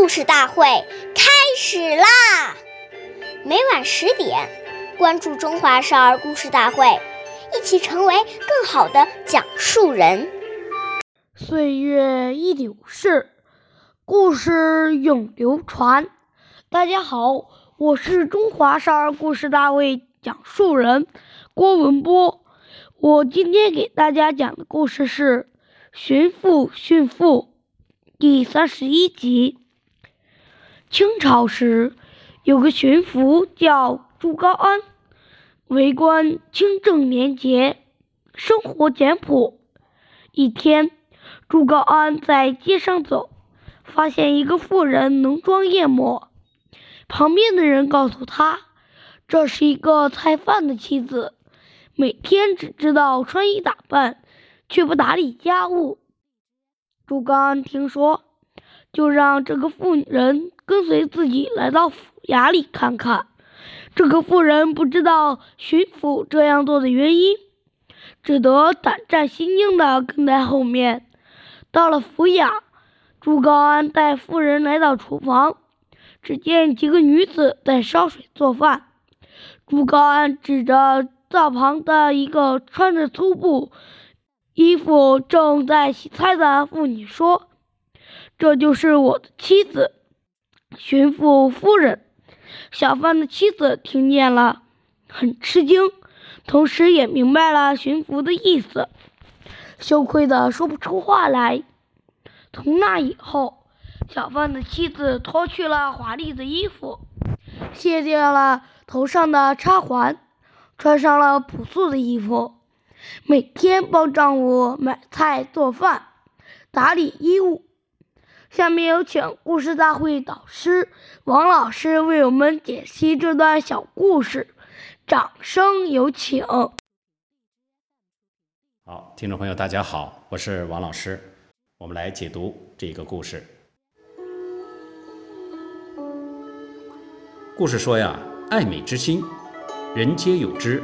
故事大会开始啦！每晚10点，关注《中华少儿故事大会》，一起成为更好的讲述人。岁月易流逝，故事永流传。大家好，我是中华少儿故事大会讲述人郭文波。我今天给大家讲的故事是《寻父寻父》第31集。清朝时，有个巡抚叫朱高安，为官清正廉洁，生活简朴。一天，朱高安在街上走，发现一个妇人浓妆艳抹。旁边的人告诉他，这是一个菜贩的妻子，每天只知道穿衣打扮，却不打理家务。朱高安听说，就让这个妇人跟随自己来到府衙里看看。这个妇人不知道巡抚这样做的原因，只得胆战心惊地跟在后面。到了府衙，朱高安带妇人来到厨房，只见几个女子在烧水做饭。朱高安指着灶旁的一个穿着粗布衣服正在洗菜的妇女说，这就是我的妻子，巡抚夫人。小贩的妻子听见了，很吃惊，同时也明白了巡抚的意思，羞愧的说不出话来。从那以后，小贩的妻子脱去了华丽的衣服，卸掉了头上的插环，穿上了朴素的衣服，每天帮丈夫买菜做饭，打理衣物。下面有请故事大会导师王老师为我们解析这段小故事，掌声有请。好，听众朋友大家好，我是王老师，我们来解读这个故事。故事说呀，爱美之心，人皆有之。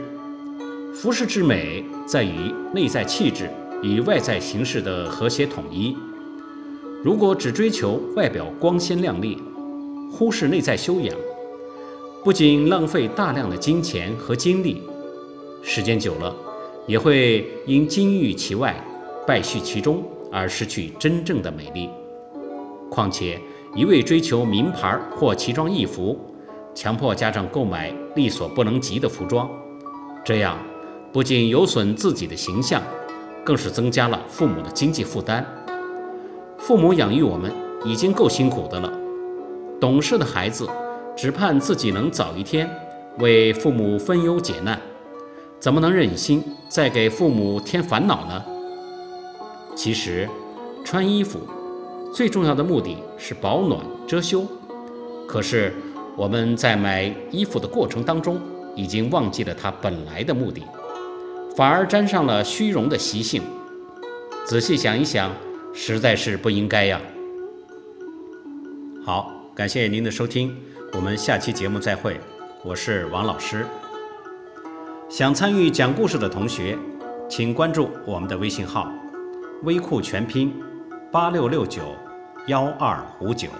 服饰之美在于内在气质与外在形式的和谐统一。如果只追求外表光鲜亮丽，忽视内在修养，不仅浪费大量的金钱和精力，时间久了也会因金玉其外败絮其中而失去真正的美丽。况且一味追求名牌或奇装异服，强迫家长购买力所不能及的服装，这样不仅有损自己的形象，更是增加了父母的经济负担。父母养育我们已经够辛苦的了，懂事的孩子只盼自己能早一天为父母分忧解难，怎么能忍心再给父母添烦恼呢？其实，穿衣服最重要的目的是保暖遮羞，可是我们在买衣服的过程当中，已经忘记了它本来的目的，反而沾上了虚荣的习性。仔细想一想，实在是不应该呀。好，感谢您的收听，我们下期节目再会。我是王老师。想参与讲故事的同学，请关注我们的微信号微库全拼86691259。